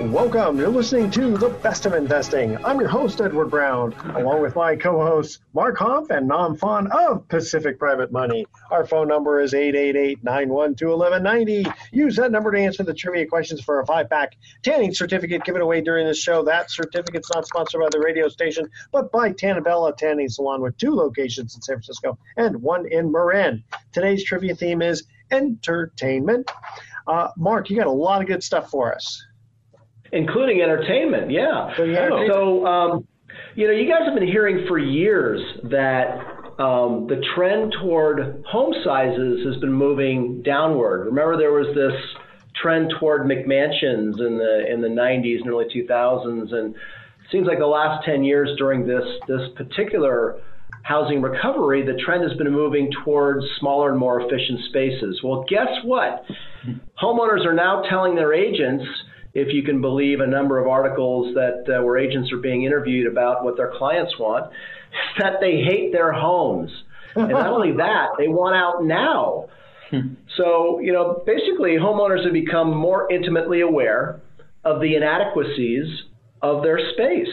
Welcome. You're listening to The Best of Investing. I'm your host, Edward Brown, along with my co-hosts, Mark Hopf and Nam Phan of Pacific Private Money. Our phone number is 888-912-1190. Use that number to answer the trivia questions for a 5-pack tanning certificate given away during the show. That certificate's not sponsored by the radio station, but by Tanabella Tanning Salon, with 2 locations in San Francisco and 1 in Marin. Today's trivia theme is entertainment. Mark, you got a lot of good stuff for us. Including entertainment, yeah. So, you know, you guys have been hearing for years that the trend toward home sizes has been moving downward. Remember, there was this trend toward McMansions in the 90s and early 2000s, and it seems like the last 10 years during this particular housing recovery, the trend has been moving towards smaller and more efficient spaces. Well, guess what? Homeowners are now telling their agents, if you can believe a number of articles that where agents are being interviewed about what their clients want, that they hate their homes. And not only that, they want out now. So, you know, basically homeowners have become more intimately aware of the inadequacies of their space.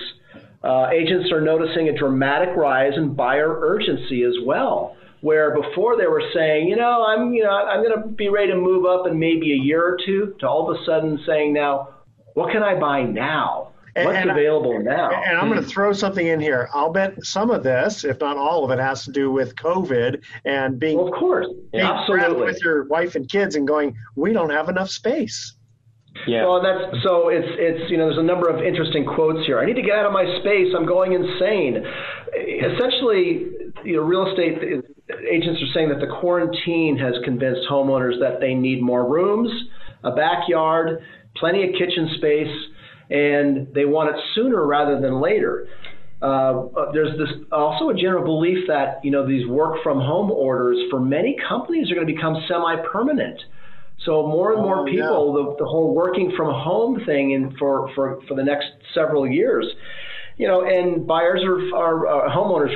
Agents are noticing a dramatic rise in buyer urgency as well, where before they were saying, I'm going to be ready to move up in maybe a year or two, to all of a sudden saying now, what can I buy now? What's available now? And I'm going to throw something in here. I'll bet some of this, if not all of it, has to do with COVID and being, well, of course, trapped with your wife and kids and going, we don't have enough space. Yeah. Well, it's there's a number of interesting quotes here. I need to get out of my space. I'm going insane. Essentially, real estate agents are saying that the quarantine has convinced homeowners that they need more rooms, a backyard, plenty of kitchen space, and they want it sooner rather than later. There's also a general belief that, these work from home orders for many companies are going to become semi-permanent. So more and more people, the whole working from home thing for the next several years, and buyers are homeowners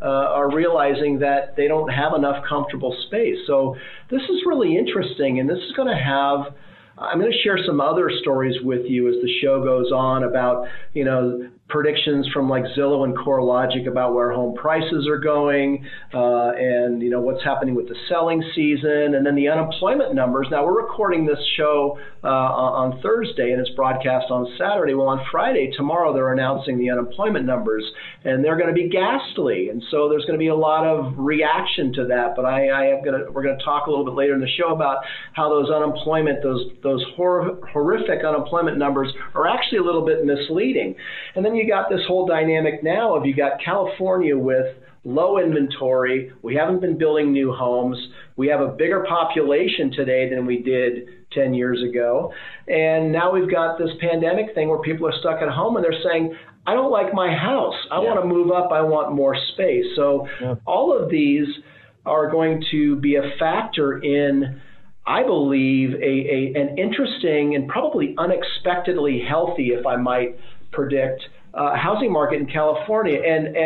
are realizing that they don't have enough comfortable space. So this is really interesting, and this is going to have, I'm going to share some other stories with you as the show goes on about, predictions from like Zillow and CoreLogic about where home prices are going, and what's happening with the selling season, and then the unemployment numbers. Now, we're recording this show on Thursday, and it's broadcast on Saturday. Well, on Friday, tomorrow, they're announcing the unemployment numbers, and they're going to be ghastly. And so there's going to be a lot of reaction to that. But we're going to talk a little bit later in the show about how those unemployment, those horrific unemployment numbers are actually a little bit misleading. And then you got this whole dynamic now of, you got California with low inventory. We haven't been building new homes. We have a bigger population today than we did 10 years ago. And now we've got this pandemic thing where people are stuck at home and they're saying, I don't like my house. I want to move up. I want more space. So all of these are going to be a factor in, I believe, an interesting and probably unexpectedly healthy, if I might predict, housing market in California. And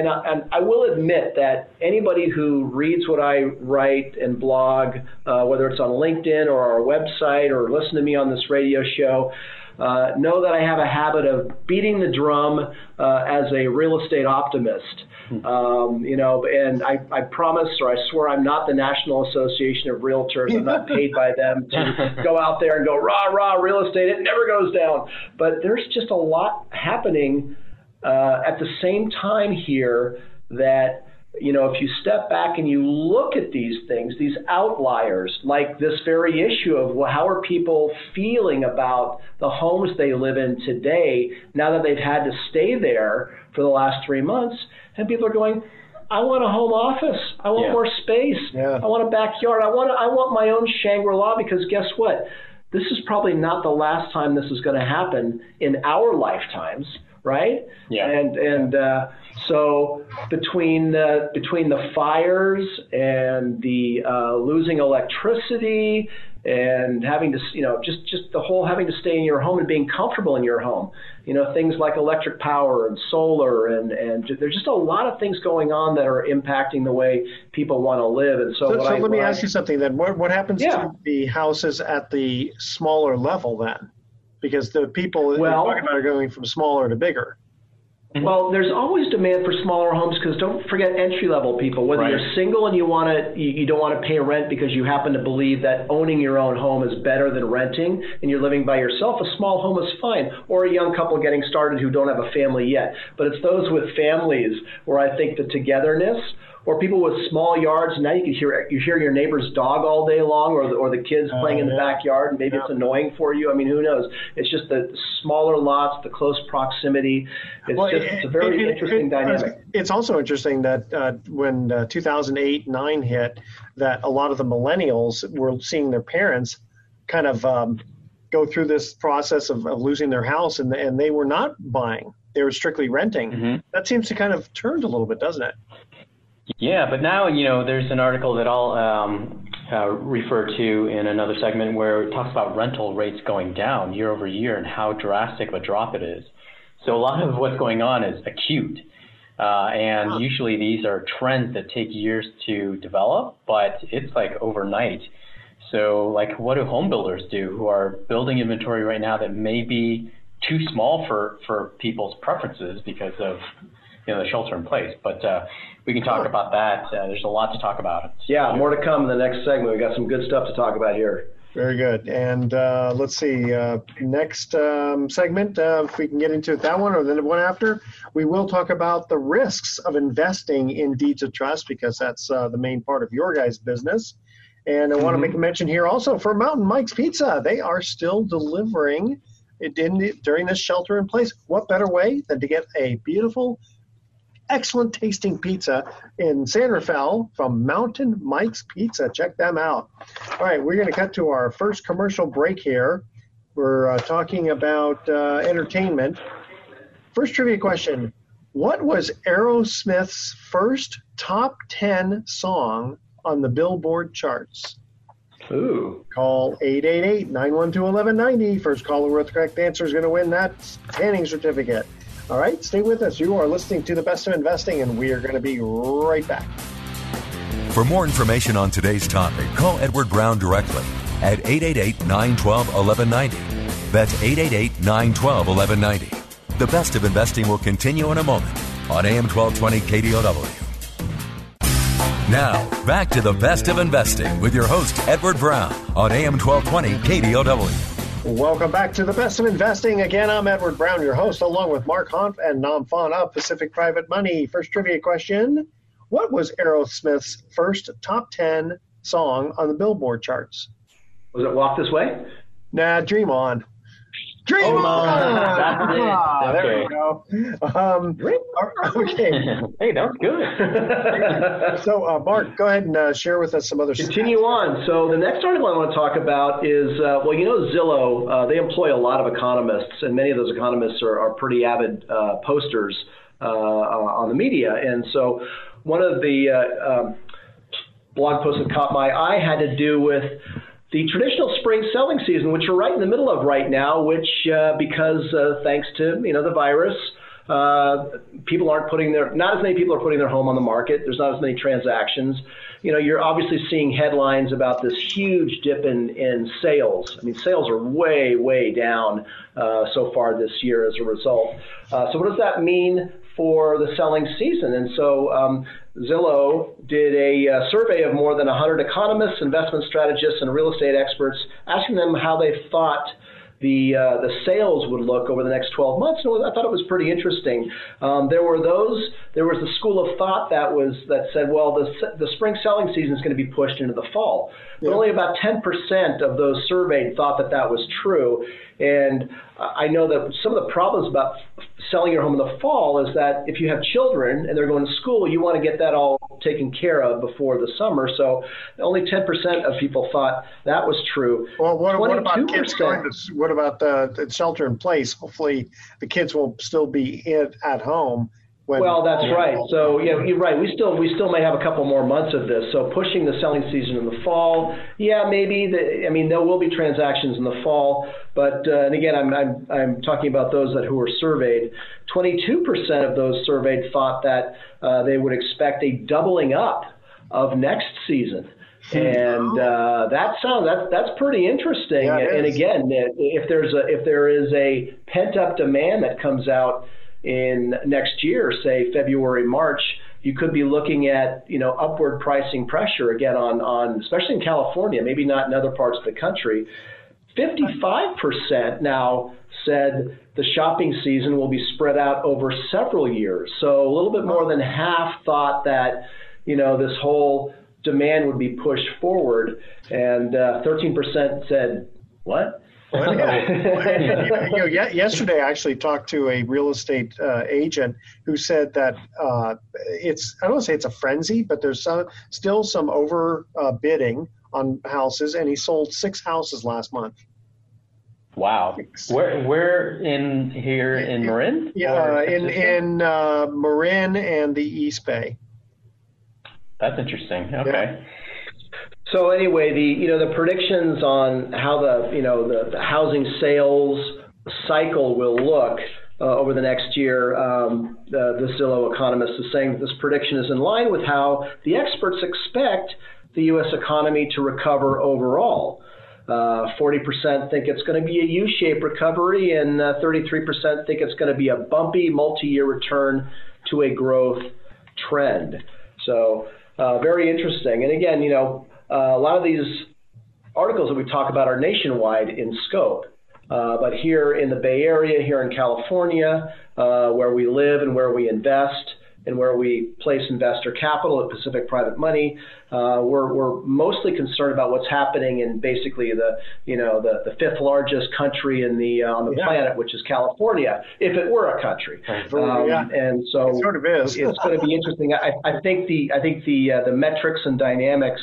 I will admit that anybody who reads what I write and blog, whether it's on LinkedIn or our website or listen to me on this radio show, know that I have a habit of beating the drum as a real estate optimist. And I promise, or I swear, I'm not the National Association of Realtors. I'm not paid by them to go out there and go, rah, rah, real estate, it never goes down. But there's just a lot happening at the same time here that, if you step back and you look at these things, these outliers, like this very issue of how are people feeling about the homes they live in today now that they've had to stay there for the last 3 months, and people are going, I want a home office. I want more space. Yeah. I want a backyard. I want my own Shangri-La, because guess what? This is probably not the last time this is going to happen in our lifetimes. Right? Yeah. And so between the fires and the losing electricity and having to, just the whole having to stay in your home and being comfortable in your home, things like electric power and solar and there's just a lot of things going on that are impacting the way people want to live. And so let me ask you something then. What happens to the houses at the smaller level then? Because the people that you're talking about are going from smaller to bigger. Well, there's always demand for smaller homes, because don't forget entry-level people. Whether you're single and you don't want to pay rent because you happen to believe that owning your own home is better than renting and you're living by yourself, a small home is fine. Or a young couple getting started who don't have a family yet. But it's those with families where I think the togetherness, or people with small yards. Now you hear your neighbor's dog all day long, or the kids playing in the backyard, and maybe it's annoying for you. I mean, who knows? It's just the smaller lots, the close proximity. It's a very interesting dynamic. It's also interesting that when 2008-09 hit, that a lot of the millennials were seeing their parents kind of go through this process of losing their house, and they were not buying. They were strictly renting. Mm-hmm. That seems to kind of turned a little bit, doesn't it? Yeah, but now, there's an article that I'll refer to in another segment where it talks about rental rates going down year over year and how drastic of a drop it is. So a lot of what's going on is acute. And usually these are trends that take years to develop, but it's like overnight. So like, what do home builders do who are building inventory right now that may be too small for people's preferences because of the shelter in place? But we can talk about that. There's a lot to talk about. Yeah, more to come in the next segment. We've got some good stuff to talk about here. Very good. And let's see, next segment, if we can get into that one or the one after, we will talk about the risks of investing in deeds of trust, because that's the main part of your guys' business. And I want to make a mention here also for Mountain Mike's Pizza. They are still delivering during this shelter in place. What better way than to get a beautiful, excellent tasting pizza in San Rafael from Mountain Mike's Pizza. Check them out. All right, we're going to cut to our first commercial break here. We're talking about entertainment. First trivia question. What was Aerosmith's first top 10 song on the Billboard charts? Ooh. Call 888-912-1190. First caller with the correct answer is going to win that tanning certificate. All right, stay with us. You are listening to The Best of Investing, and we are going to be right back. For more information on today's topic, call Edward Brown directly at 888-912-1190. That's 888-912-1190. The Best of Investing will continue in a moment on AM 1220 KDOW. Now, back to The Best of Investing with your host, Edward Brown, on AM 1220 KDOW. Welcome back to The Best of Investing. Again, I'm Edward Brown, your host, along with Mark Hopf and Nam Phan of Pacific Private Money. First trivia question. What was Aerosmith's first top 10 song on the Billboard charts? Was it Walk This Way? Nah, Dream On. Dream On! There we go. Okay. Hey, that was good. So, Mark, go ahead and share with us some other stuff. Continue on. So the next article I want to talk about is, Zillow, they employ a lot of economists, and many of those economists are pretty avid posters on the media. And so one of the blog posts that caught my eye had to do with the traditional spring selling season, which we're right in the middle of right now, which because thanks to the virus, People aren't putting their, not as many people are putting their home on the market. There's not as many transactions. You know, you're obviously seeing headlines about this huge dip in sales. I mean, sales are way, way down so far this year as a result. So what does that mean for the selling season? And so Zillow did a survey of more than 100 economists, investment strategists, and real estate experts, asking them how they thought the sales would look over the next 12 months. And I thought it was pretty interesting. There was the school of thought that said, well, the spring selling season is going to be pushed into the fall. But only about 10% of those surveyed thought that was true. And I know that some of the problems about selling your home in the fall is that if you have children and they're going to school, you want to get that all taken care of before the summer. So only 10% of people thought that was true. Well, what about kids going to, what about the shelter in place? Hopefully the kids will still be at home. Well, that's right. So yeah, you're right. We still may have a couple more months of this. So pushing the selling season in the fall, yeah, maybe. There will be transactions in the fall, but and again, I'm talking about those who were surveyed. 22% of those surveyed thought that they would expect a doubling up of next season. And that's pretty interesting. Yeah, and again, if there is a pent up demand that comes out in next year, say February, March, you could be looking at, upward pricing pressure again on especially in California, maybe not in other parts of the country. 55% now said the shopping season will be spread out over several years. So a little bit more than half thought that, this whole demand would be pushed forward. And 13% said, what? Yesterday, I actually talked to a real estate agent who said that I don't want to say it's a frenzy, but there's still some overbidding on houses, and he sold 6 houses last month. Wow. Where in here in Marin? Yeah, in Marin and the East Bay. That's interesting. Okay. Yeah. So anyway, the predictions on how the housing sales cycle will look over the next year, the Zillow economist is saying that this prediction is in line with how the experts expect the U.S. economy to recover overall. 40% think it's going to be a U-shaped recovery, and 33% think it's going to be a bumpy multi-year return to a growth trend. So very interesting. And again, a lot of these articles that we talk about are nationwide in scope, but here in the Bay Area, here in California, where we live and where we invest and where we place investor capital at Pacific Private Money, we're mostly concerned about what's happening in basically the fifth largest country on the planet, which is California, if it were a country. And so it sort of is. It's going to be interesting. I think the metrics and dynamics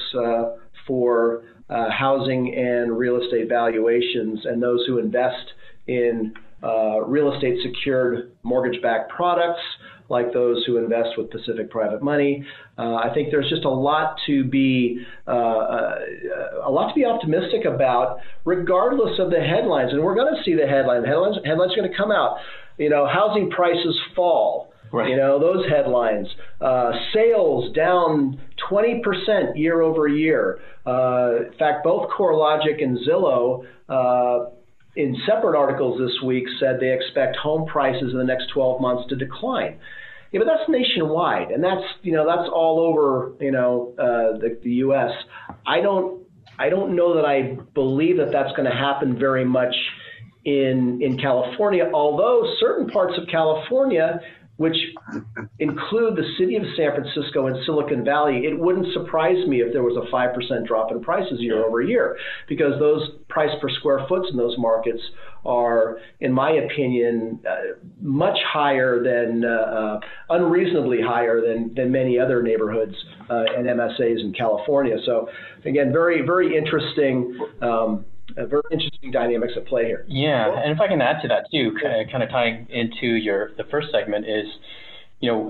for housing and real estate valuations and those who invest in real estate secured mortgage-backed products, like those who invest with Pacific Private Money. I think there's just a lot to be optimistic about, regardless of the headlines. And we're going to see the headlines. Headlines are going to come out. Housing prices fall. Right. Those headlines. Sales down 20% year over year. In fact, both CoreLogic and Zillow, in separate articles this week, said they expect home prices in the next 12 months to decline. Yeah, but that's nationwide, and that's all over the U.S. I don't know that I believe that's going to happen very much in California. Although certain parts of California, which include the city of San Francisco and Silicon Valley, it wouldn't surprise me if there was a 5% drop in prices year over year, because those price per square foot in those markets are, in my opinion, much higher than, unreasonably higher than many other neighborhoods and MSAs in California. So again, very, very interesting. Very interesting dynamics at play here. Yeah, and if I can add to that too, kind of tying into the first segment is,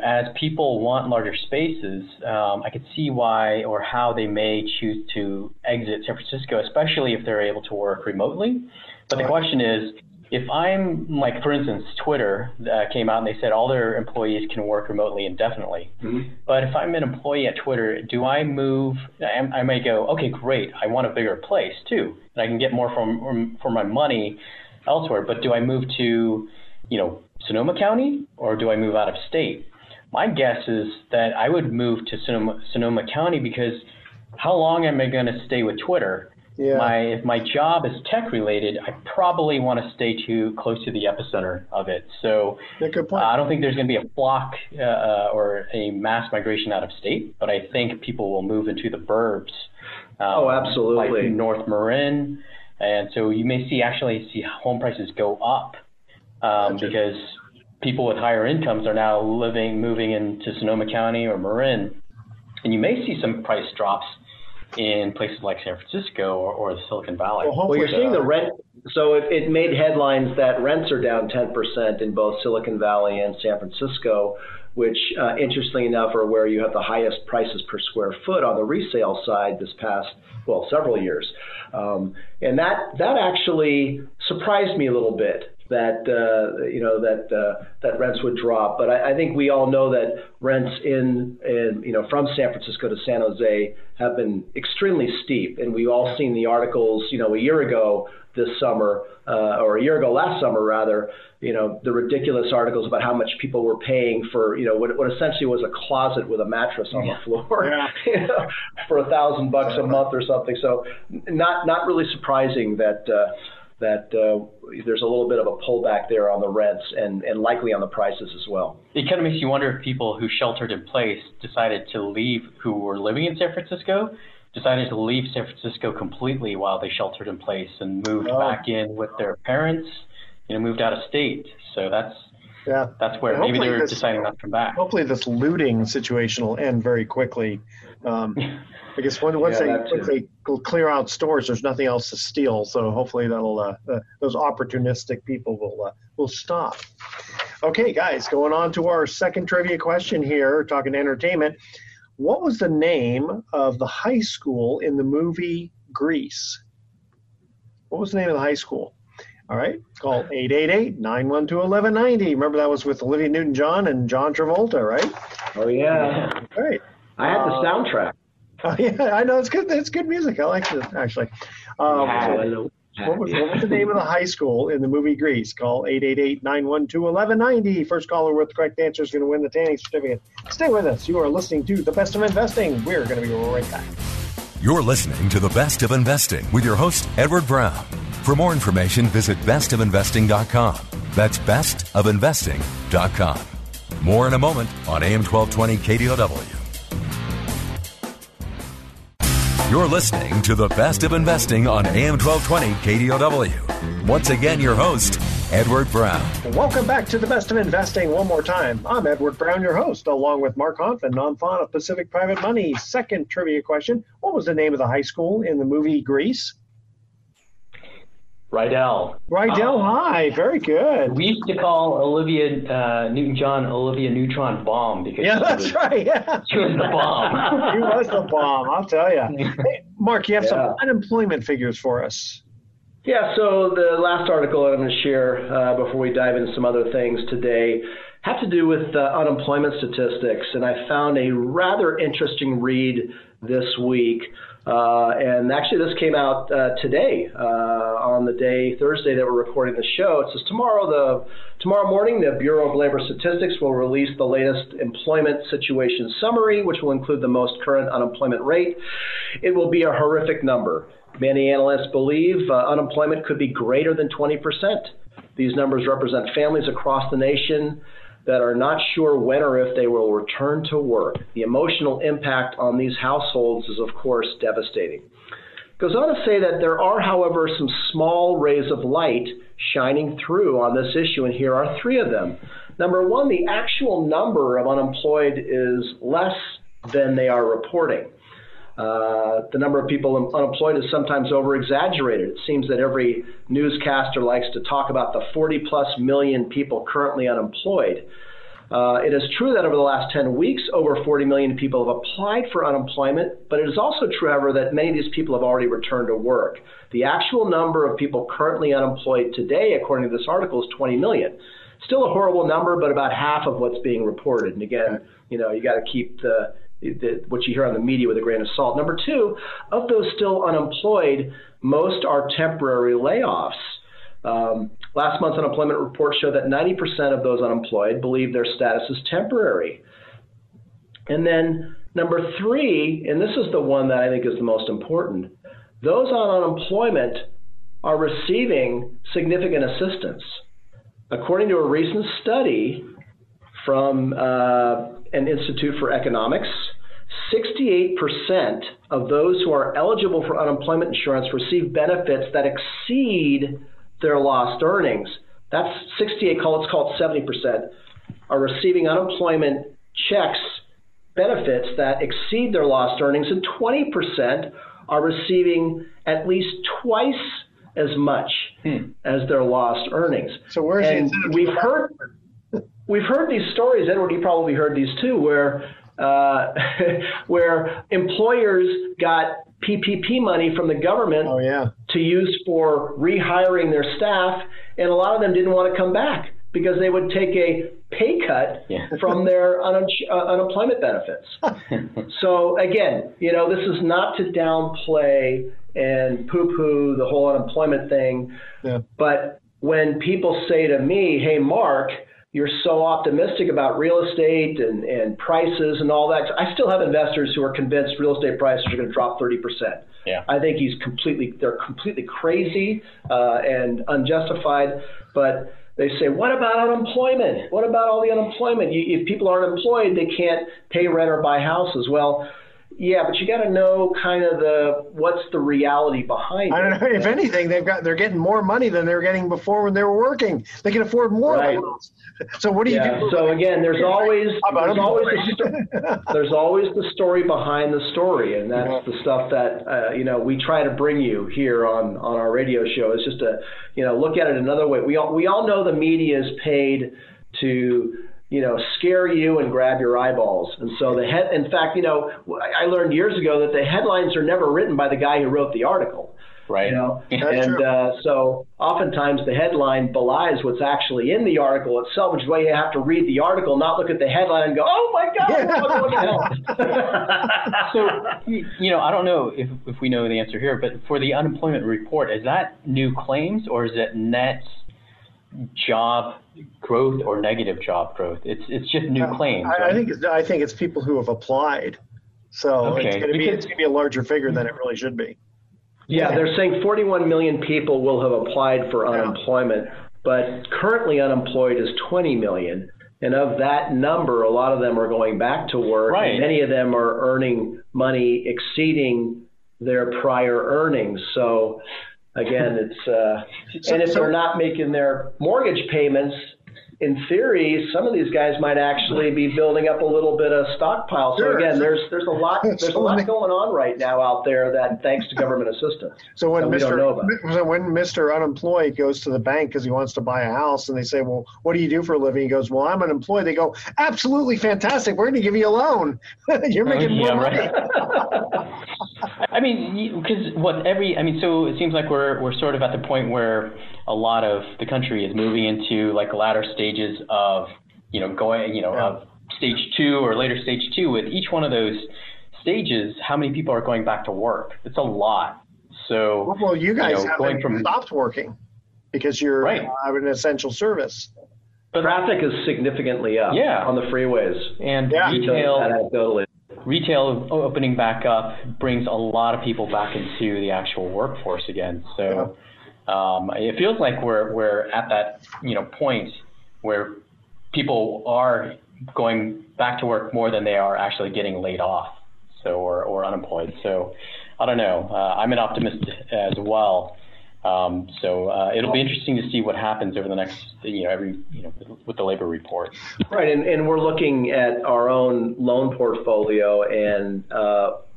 as people want larger spaces, I could see why or how they may choose to exit San Francisco, especially if they're able to work remotely. But the question is, if I'm like, for instance, Twitter came out and they said all their employees can work remotely indefinitely. Mm-hmm. But if I'm an employee at Twitter, do I move? I may go, okay, great. I want a bigger place too, and I can get more for my money elsewhere. But do I move to, you know, Sonoma County, or do I move out of state? My guess is that I would move to Sonoma County, because how long am I going to stay with Twitter? Yeah. If my job is tech related, I probably want to stay too close to the epicenter of it. So I don't think there's going to be a block or a mass migration out of state, but I think people will move into the burbs. Oh, absolutely. Like North Marin. And so you may see home prices go up because people with higher incomes are now moving into Sonoma County or Marin. And you may see some price drops in places like San Francisco or the Silicon Valley. Well, you're seeing the rent. So it made headlines that rents are down 10% in both Silicon Valley and San Francisco, which interestingly enough are where you have the highest prices per square foot on the resale side this past, well, several years. And that actually surprised me a little bit, that that rents would drop. But I think we all know that rents in from San Francisco to San Jose have been extremely steep, and we've all seen the articles. A year ago last summer rather, the ridiculous articles about how much people were paying for what essentially was a closet with a mattress on the floor for $1,000 a month or something. So not really surprising that there's a little bit of a pullback there on the rents and likely on the prices as well. It kind of makes you wonder if people who sheltered in place who were living in San Francisco, decided to leave San Francisco completely while they sheltered in place and moved back in with their parents, moved out of state. So that's where maybe they're deciding not to come back. Hopefully this looting situation will end very quickly. I guess once they clear out stores, there's nothing else to steal. So hopefully that'll those opportunistic people will stop. Okay, guys, going on to our second trivia question here, talking entertainment. What was the name of the high school in the movie Grease? What was the name of the high school? All right, call 888-912-1190. Remember, that was with Olivia Newton-John and John Travolta, right? Oh, yeah. All right. I had the soundtrack. Oh, yeah, I know. It's good. It's good music. I like it, actually. What was the name of the high school in the movie Grease? Call 888-912-1190. First caller with the correct answer is going to win the tanning certificate. Stay with us. You are listening to The Best of Investing. We're going to be right back. You're listening to The Best of Investing with your host, Edward Brown. For more information, visit bestofinvesting.com. That's bestofinvesting.com. More in a moment on AM 1220 KDOW. You're listening to The Best of Investing on AM 1220 KDOW. Once again, your host, Edward Brown. Welcome back to The Best of Investing one more time. I'm Edward Brown, your host, along with Mark Hopf and Nam Phan of Pacific Private Money. Second trivia question. What was the name of the high school in the movie Grease? Rydell. Rydell High. Very good. We used to call Olivia Newton-John Olivia Neutron Bomb. Because right. Yeah. She was the bomb. She was the bomb, I'll tell you. Hey, Mark, you have some unemployment figures for us. Yeah, so the last article I'm going to share before we dive into some other things today have to do with unemployment statistics. And I found a rather interesting read this week. And actually, this came out today on the day, Thursday, that we're recording the show. It says tomorrow morning, the Bureau of Labor Statistics will release the latest employment situation summary, which will include the most current unemployment rate. It will be a horrific number. Many analysts believe unemployment could be greater than 20%. These numbers represent families across the nation that are not sure when or if they will return to work. The emotional impact on these households is, of course, devastating. Goes on to say that there are, however, some small rays of light shining through on this issue, and here are three of them. Number one, the actual number of unemployed is less than they are reporting. The number of people unemployed is sometimes over-exaggerated. It seems that every newscaster likes to talk about the 40-plus million people currently unemployed. It is true that over the last 10 weeks, over 40 million people have applied for unemployment, but it is also true, however, that many of these people have already returned to work. The actual number of people currently unemployed today, according to this article, is 20 million. Still a horrible number, but about half of what's being reported. And again, you know, you got to keep what you hear on the media with a grain of salt. Number two, of those still unemployed, most are temporary layoffs. Last month's unemployment report showed that 90% of those unemployed believe their status is temporary. And then number three, and this is the one that I think is the most important, those on unemployment are receiving significant assistance. According to a recent study from an Institute for Economics, 68% of those who are eligible for unemployment insurance receive benefits that exceed their lost earnings. That's 68, let's call it 70%, are receiving unemployment checks, benefits that exceed their lost earnings, and 20% are receiving at least twice as much as their lost earnings. So where's the incentive? We've heard these stories, Edward, you probably heard these too, where employers got PPP money from the government to use for rehiring their staff, and a lot of them didn't want to come back because they would take a pay cut from their unemployment benefits. So again, you know, this is not to downplay and poo-poo the whole unemployment thing, but when people say to me, hey, Mark, you're so optimistic about real estate and prices and all that. I still have investors who are convinced real estate prices are going to drop 30%. Yeah. I think they're completely crazy and unjustified, but they say, what about unemployment? What about all the unemployment? If people aren't employed, they can't pay rent or buy houses. Well, yeah, but you got to know kind of what's the reality behind it. I don't know. If anything, they're getting more money than they were getting before when they were working. They can afford more. Right. So what do you do? So again, there's always the story behind the story, and that's the stuff that you know, we try to bring you here on our radio show. It's just look at it another way. We all know the media is paid to, you know, scare you and grab your eyeballs. And so in fact, you know, I learned years ago that the headlines are never written by the guy who wrote the article. Right. You know? And so oftentimes the headline belies what's actually in the article itself, which is why you have to read the article, not look at the headline and go, oh my God, what the hell? So, you know, I don't know if we know the answer here, but for the unemployment report, is that new claims or is it net job growth or negative job growth? It's just new claims. Right? I think it's people who have applied. So it's going to be a larger figure than it really should be. Yeah, they're saying 41 million people will have applied for unemployment, but currently unemployed is 20 million. And of that number, a lot of them are going back to work. Right. And many of them are earning money exceeding their prior earnings. So again, it's and if they're not making their mortgage payments, in theory, some of these guys might actually be building up a little bit of stockpile. So again, there's a lot going on right now out there that, thanks to government assistance. So when Mr. Unemployed goes to the bank because he wants to buy a house, and they say, "Well, what do you do for a living?" He goes, "Well, I'm unemployed." They go, "Absolutely fantastic! We're going to give you a loan. You're making more money." I mean, because so it seems like we're sort of at the point where a lot of the country is moving into like latter stages of, you know, of stage 2 or later stage 2. With each one of those stages, how many people are going back to work? It's a lot. So well, you guys stopped working because you're an essential service. But traffic is significantly up on the freeways, and retail opening back up brings a lot of people back into the actual workforce again. So it feels like we're at that, you know, point where people are going back to work more than they are actually getting laid off, or unemployed. So I don't know. I'm an optimist as well. It'll be interesting to see what happens over the next, with the labor report. Right. And we're looking at our own loan portfolio, and,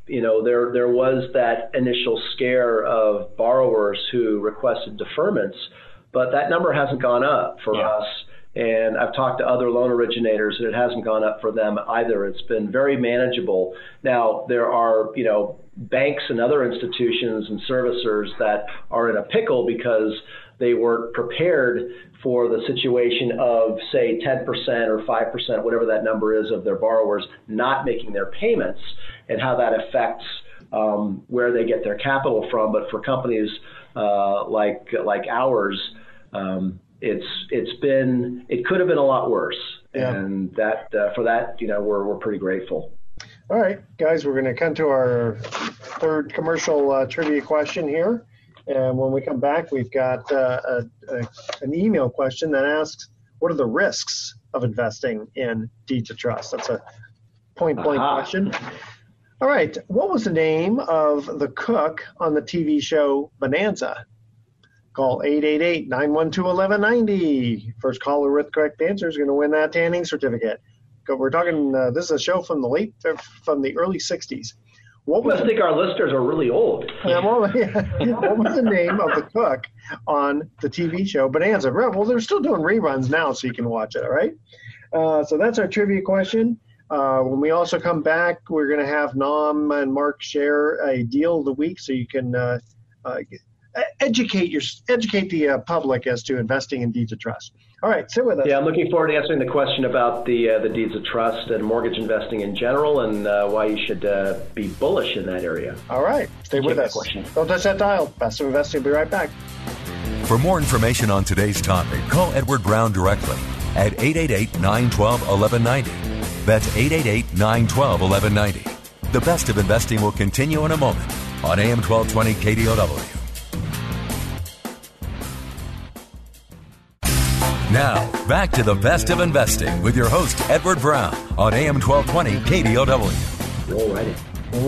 there was that initial scare of borrowers who requested deferments, but that number hasn't gone up for us. And I've talked to other loan originators, and it hasn't gone up for them either. It's been very manageable. Now, there are, you know, banks and other institutions and servicers that are in a pickle because they weren't prepared for the situation of, say, 10% or 5%, whatever that number is, of their borrowers not making their payments and how that affects where they get their capital from. But for companies like ours, it could have been a lot worse. Yeah. And that for that, you know, we're pretty grateful. All right, guys, we're going to come to our third commercial trivia question here. And when we come back, we've got an email question that asks, what are the risks of investing in deed to trust? That's a point-blank question. All right, what was the name of the cook on the TV show Bonanza? Call 888-912-1190. First caller with correct answer is going to win that tanning certificate. We're talking, this is a show from the early 60s. I think our listeners are really old. What was the name of the cook on the TV show Bonanza? Well, they're still doing reruns now, so you can watch it, all right? So that's our trivia question. When we also come back, we're going to have Nam and Mark share a deal of the week, so you can educate the public as to investing in deeds of trust. All right, sit with us. Yeah, I'm looking forward to answering the question about the deeds of trust and mortgage investing in general, and why you should be bullish in that area. All right, stay with us. Don't touch that dial. Best of Investing. We'll be right back. For more information on today's topic, call Edward Brown directly at 888-912-1190. That's 888-912-1190. The Best of Investing will continue in a moment on AM 1220 KDOW. Now, back to the Best of Investing with your host, Edward Brown, on AM 1220 KDOW. All righty.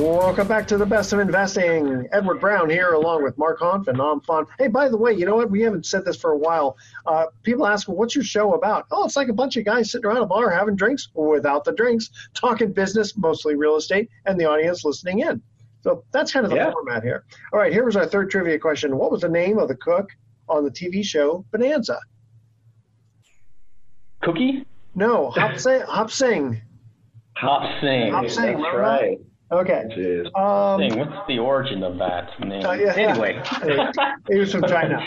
Welcome back to the Best of Investing. Edward Brown here, along with Mark Hopf and Nam Phan. Hey, by the way, you know what? We haven't said this for a while. People ask, well, what's your show about? Oh, it's like a bunch of guys sitting around a bar having drinks, without the drinks, talking business, mostly real estate, and the audience listening in. So that's kind of the format here. All right, here was our third trivia question. What was the name of the cook on the TV show Bonanza? Cookie? No, Hop Sing. That's right. Okay. What's the origin of that name? Anyway. It was from China.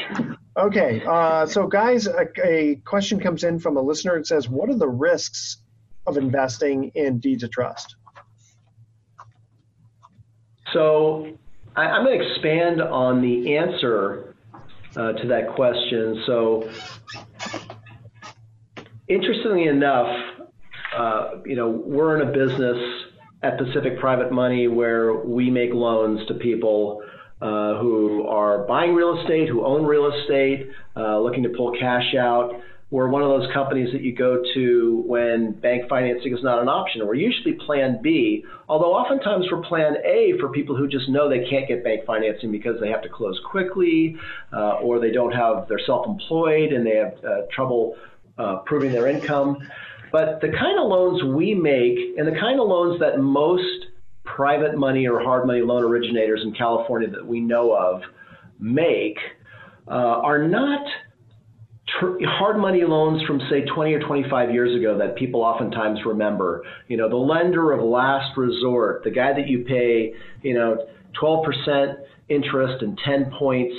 Okay. So, guys, a question comes in from a listener and says, what are the risks of investing in deeds of trust? So I'm going to expand on the answer to that question. So, interestingly enough, you know, we're in a business at Pacific Private Money where we make loans to people who are buying real estate, who own real estate, looking to pull cash out. We're one of those companies that you go to when bank financing is not an option. We're usually Plan B, although oftentimes we're Plan A for people who just know they can't get bank financing because they have to close quickly, or they don't have, they're self-employed and they have trouble proving their income. But the kind of loans we make and the kind of loans that most private money or hard money loan originators in California that we know of make are not hard money loans from, say, 20 or 25 years ago that people oftentimes remember. You know, the lender of last resort, the guy that you pay, you know, 12% interest and 10 points,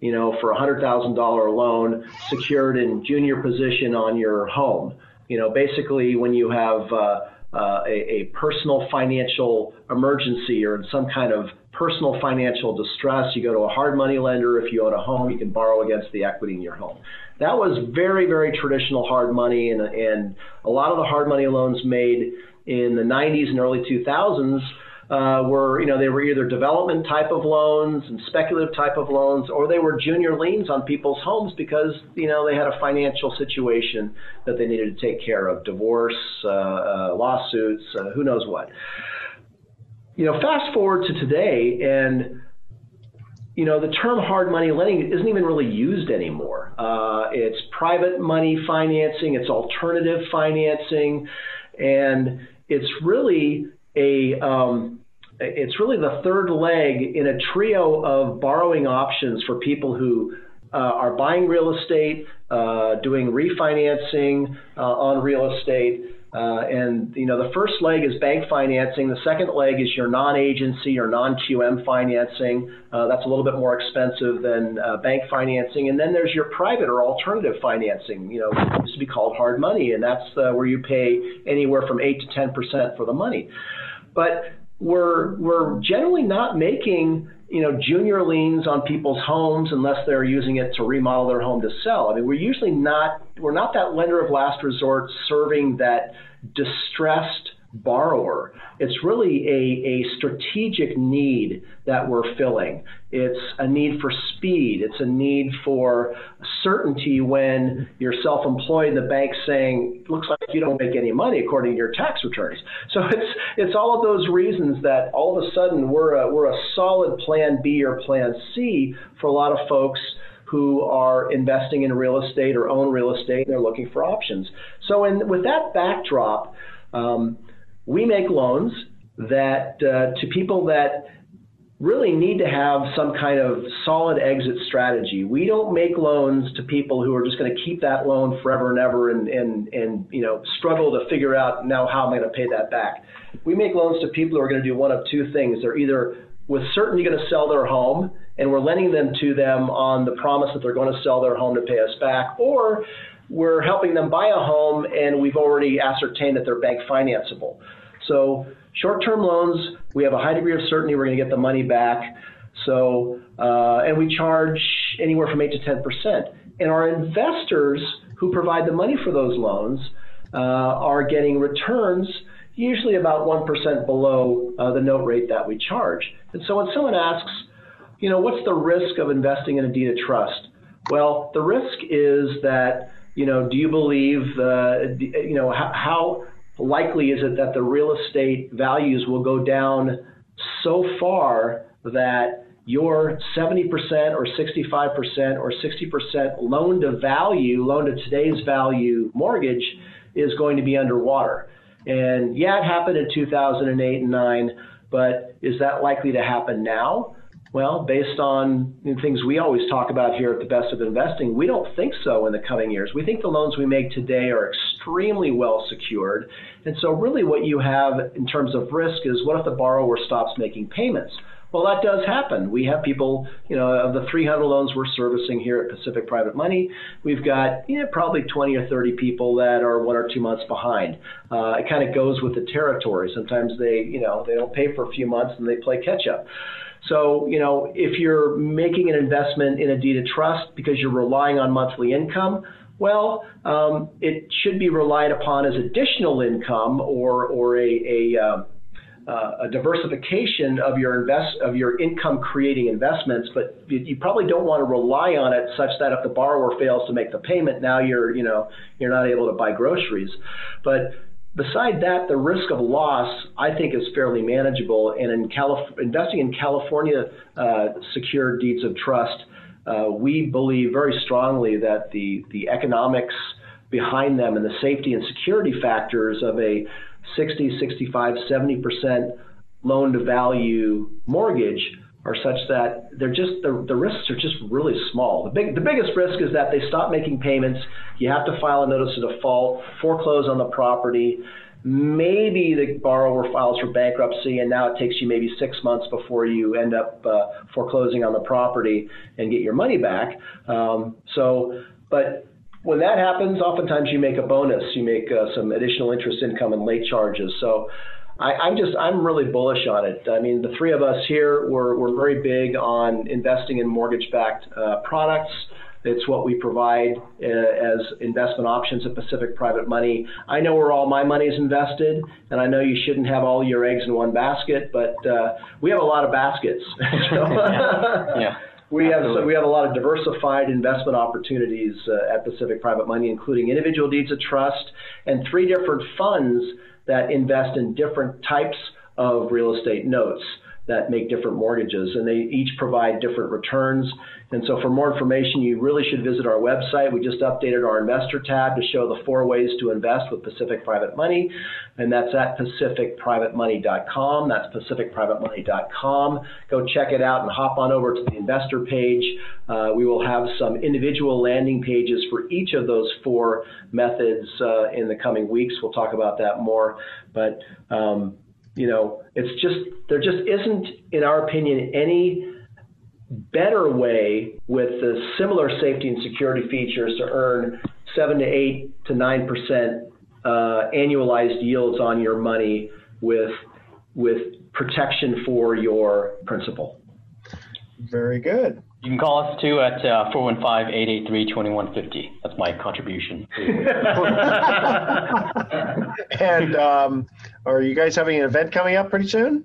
you know, for a $100,000 loan secured in junior position on your home. You know, basically when you have a personal financial emergency or in some kind of personal financial distress, you go to a hard money lender. If you own a home, you can borrow against the equity in your home. That was very, very traditional hard money, and a lot of the hard money loans made in the 90s and early 2000s were, you know, they were either development type of loans and speculative type of loans, or they were junior liens on people's homes because, you know, they had a financial situation that they needed to take care of, divorce, lawsuits, who knows what. You know, fast forward to today, and, you know, the term hard money lending isn't even really used anymore. It's private money financing, it's alternative financing, and it's really the third leg in a trio of borrowing options for people who are buying real estate, doing refinancing on real estate. And, you know, the first leg is bank financing. The second leg is your non-agency or non-QM financing. That's a little bit more expensive than bank financing. And then there's your private or alternative financing, you know, it used to be called hard money. And that's where you pay anywhere from 8 to 10% for the money. But we're generally not making, you know, junior liens on people's homes unless they're using it to remodel their home to sell. I mean, we're not that lender of last resort serving that distressed borrower. It's really a strategic need that we're filling. It's a need for speed. It's a need for certainty when you're self-employed, the bank's saying, looks like you don't make any money according to your tax returns. So it's all of those reasons that all of a sudden we're a solid plan B or plan C for a lot of folks who are investing in real estate or own real estate, and they're looking for options. So with that backdrop, we make loans that to people that really need to have some kind of solid exit strategy. We don't make loans to people who are just going to keep that loan forever and ever and you know, struggle to figure out now how am I going to pay that back. We make loans to people who are going to do one of two things. They're either with certainty going to sell their home, and we're lending them to them on the promise that they're going to sell their home to pay us back, or we're helping them buy a home and we've already ascertained that they're bank financeable. So short-term loans, we have a high degree of certainty we're going to get the money back. So, and we charge anywhere from 8 to 10%. And our investors who provide the money for those loans are getting returns usually about 1% below the note rate that we charge. And so when someone asks, you know, what's the risk of investing in a deed of trust? Well, the risk is that, you know, do you believe, you know, how likely is it that the real estate values will go down so far that your 70% or 65% or 60% loan to value, loan to today's value mortgage is going to be underwater? And yeah, it happened in 2008 and 9, but is that likely to happen now? Well, based on things we always talk about here at the Best of Investing, we don't think so in the coming years. We think the loans we make today are extremely well secured. And so really what you have in terms of risk is what if the borrower stops making payments? Well, that does happen. We have people, you know, of the 300 loans we're servicing here at Pacific Private Money, we've got, you know, probably 20 or 30 people that are 1 or 2 months behind. It kind of goes with the territory. Sometimes they, you know, they don't pay for a few months and they play catch up. So, you know, if you're making an investment in a deed of trust because you're relying on monthly income, well, it should be relied upon as additional income or a diversification of your income creating investments. But you probably don't want to rely on it such that if the borrower fails to make the payment, now you're not able to buy groceries. But beside that, the risk of loss, I think, is fairly manageable. And in investing in California secured deeds of trust, we believe very strongly that the economics behind them and the safety and security factors of a 60, 65, 70% loan to value mortgage are such that they're just the risks are just really small. The biggest risk is that they stop making payments. You have to file a notice of default, foreclose on the property. Maybe the borrower files for bankruptcy, and now it takes you maybe 6 months before you end up foreclosing on the property and get your money back. But when that happens, oftentimes you make a bonus. You make some additional interest income and late charges. So I'm really bullish on it. I mean, the three of us here, we're very big on investing in mortgage-backed products. It's what we provide as investment options at Pacific Private Money. I know where all my money is invested, and I know you shouldn't have all your eggs in one basket, but we have a lot of baskets. So yeah. We have a lot of diversified investment opportunities at Pacific Private Money, including individual deeds of trust and 3 different funds that invest in different types of real estate notes. that make different mortgages, and they each provide different returns. And so for more information, you really should visit our website. We just updated our investor tab to show the 4 ways to invest with Pacific Private Money, and that's at pacificprivatemoney.com. That's pacificprivatemoney.com. Go check it out and hop on over to the investor page. We will have some individual landing pages for each of those 4 methods in the coming weeks. We'll talk about that more, but you know, it's just, there just isn't, in our opinion, any better way with the similar safety and security features to earn 7 to 8 to 9% annualized yields on your money with protection for your principal. Very good. You can call us, too, at 415-883-2150. That's my contribution. And are you guys having an event coming up pretty soon?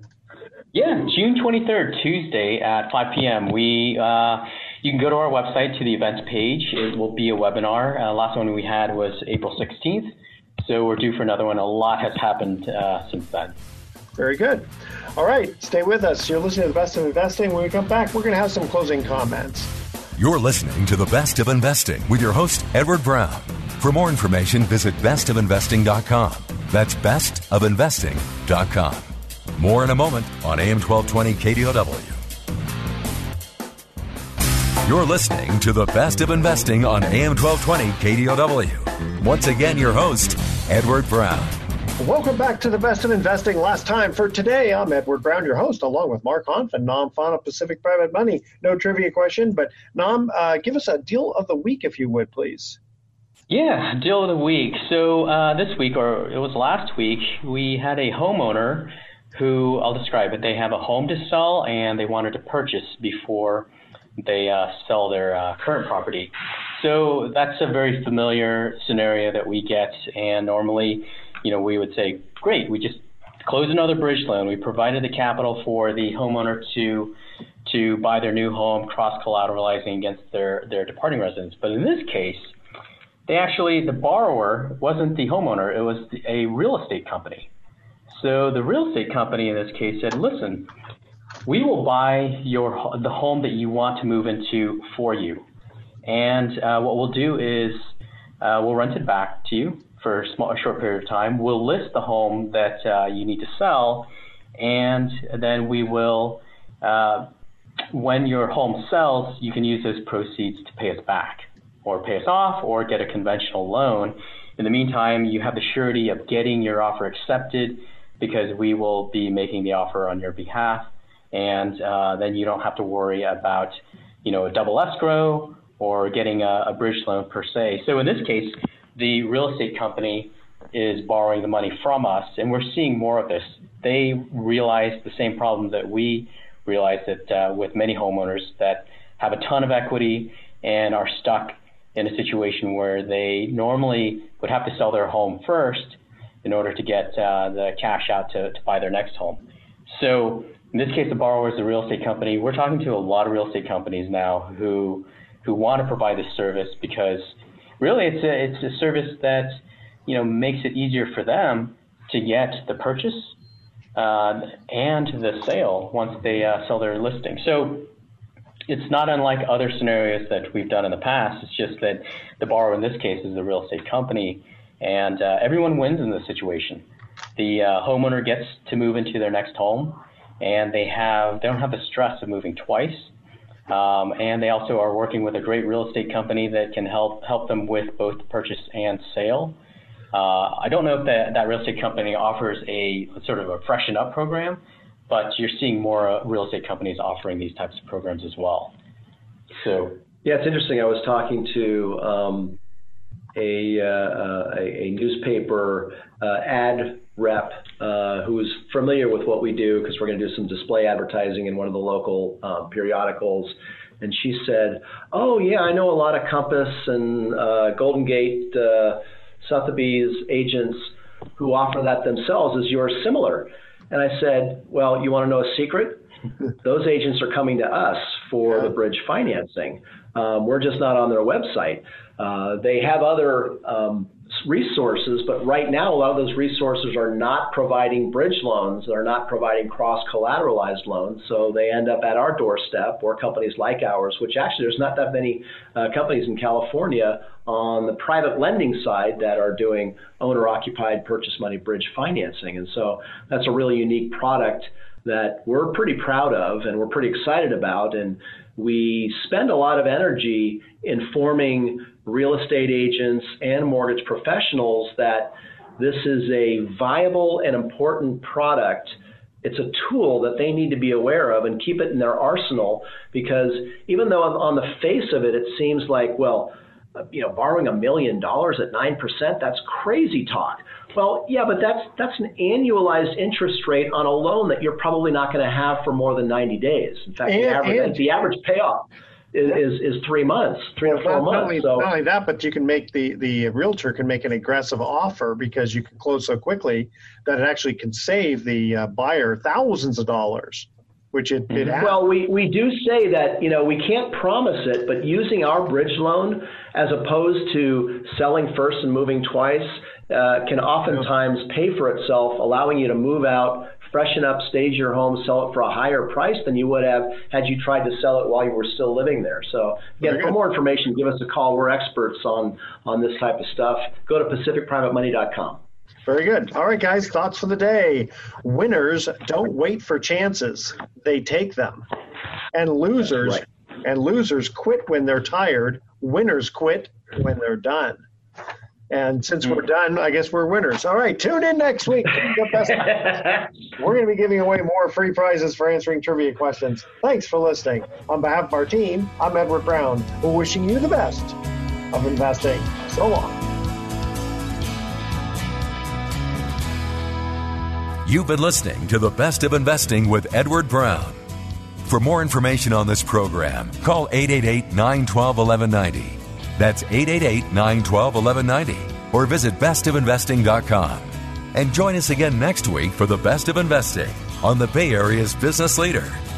Yeah, June 23rd, Tuesday at 5 p.m. You can go to our website to the events page. It will be a webinar. Last one we had was April 16th, so we're due for another one. A lot has happened since then. Very good. All right, stay with us. You're listening to The Best of Investing. When we come back, we're going to have some closing comments. You're listening to The Best of Investing with your host, Edward Brown. For more information, visit bestofinvesting.com. That's bestofinvesting.com. More in a moment on AM 1220 KDOW. You're listening to The Best of Investing on AM 1220 KDOW. Once again, your host, Edward Brown. Welcome back to The Best of Investing. Last time for today, I'm Edward Brown, your host, along with Mark Hopf and Nam Phan of Pacific Private Money. No trivia question, but Nam, give us a deal of the week, if you would, please. Yeah, deal of the week. So this week, or it was last week, we had a homeowner who, I'll describe it, they have a home to sell and they wanted to purchase before they sell their current property. So that's a very familiar scenario that we get, and normally, you know, we would say, great, we just closed another bridge loan. We provided the capital for the homeowner to buy their new home, cross-collateralizing against their departing residents. But in this case, they actually, the borrower wasn't the homeowner. It was a real estate company. So the real estate company in this case said, listen, we will buy the home that you want to move into for you. And what we'll do is we'll rent it back to you for a short period of time. We'll list the home that you need to sell, and then we will, when your home sells, you can use those proceeds to pay us back or pay us off or get a conventional loan. In the meantime, you have the surety of getting your offer accepted because we will be making the offer on your behalf, and then you don't have to worry about, you know, a double escrow or getting a bridge loan per se. So in this case, the real estate company is borrowing the money from us, and we're seeing more of this. They realize the same problem that we realize that with many homeowners that have a ton of equity and are stuck in a situation where they normally would have to sell their home first in order to get the cash out to buy their next home. So in this case, the borrower is the real estate company. We're talking to a lot of real estate companies now who want to provide this service because really, it's a service that, you know, makes it easier for them to get the purchase and the sale once they sell their listing. So it's not unlike other scenarios that we've done in the past. It's just that the borrower in this case is the real estate company, and everyone wins in this situation. The homeowner gets to move into their next home, and they don't have the stress of moving twice. And they also are working with a great real estate company that can help them with both purchase and sale. I don't know if that real estate company offers a sort of a freshen up program, but you're seeing more real estate companies offering these types of programs as well. So yeah, it's interesting. I was talking to a newspaper ad rep who's familiar with what we do because we're going to do some display advertising in one of the local periodicals. And she said, oh, yeah, I know a lot of Compass and Golden Gate, Sotheby's agents who offer that themselves. Is yours similar? And I said, well, you want to know a secret? Those agents are coming to us for the bridge financing. We're just not on their website. They have other resources, but right now a lot of those resources are not providing bridge loans, they're not providing cross-collateralized loans, so they end up at our doorstep or companies like ours, which actually there's not that many companies in California on the private lending side that are doing owner-occupied purchase money bridge financing. And so that's a really unique product that we're pretty proud of and we're pretty excited about. And we spend a lot of energy informing real estate agents and mortgage professionals that this is a viable and important product. It's a tool that they need to be aware of and keep it in their arsenal, because even though on the face of it, it seems like, well, you know, borrowing $1 million at 9%, that's crazy talk. Well, yeah, but that's an annualized interest rate on a loan that you're probably not going to have for more than 90 days. In fact, the average payoff is 3 months, three or four months. Not only that, but you can make the realtor can make an aggressive offer because you can close so quickly that it actually can save the buyer thousands of dollars. Which it well, we do say that, you know, we can't promise it, but using our bridge loan as opposed to selling first and moving twice can oftentimes pay for itself, allowing you to move out, freshen up, stage your home, sell it for a higher price than you would have had you tried to sell it while you were still living there. So again, for more information, give us a call. We're experts on this type of stuff. Go to PacificPrivateMoney.com. Very good. All right, guys, thoughts for the day. Winners don't wait for chances. They take them. And losers quit when they're tired. Winners quit when they're done. And since we're done, I guess we're winners. All right, tune in next week. We're going to be giving away more free prizes for answering trivia questions. Thanks for listening. On behalf of our team, I'm Edward Brown. We're wishing you the best of investing. So long. You've been listening to The Best of Investing with Edward Brown. For more information on this program, call 888-912-1190. That's 888-912-1190. Or visit bestofinvesting.com. And join us again next week for The Best of Investing on the Bay Area's business leader,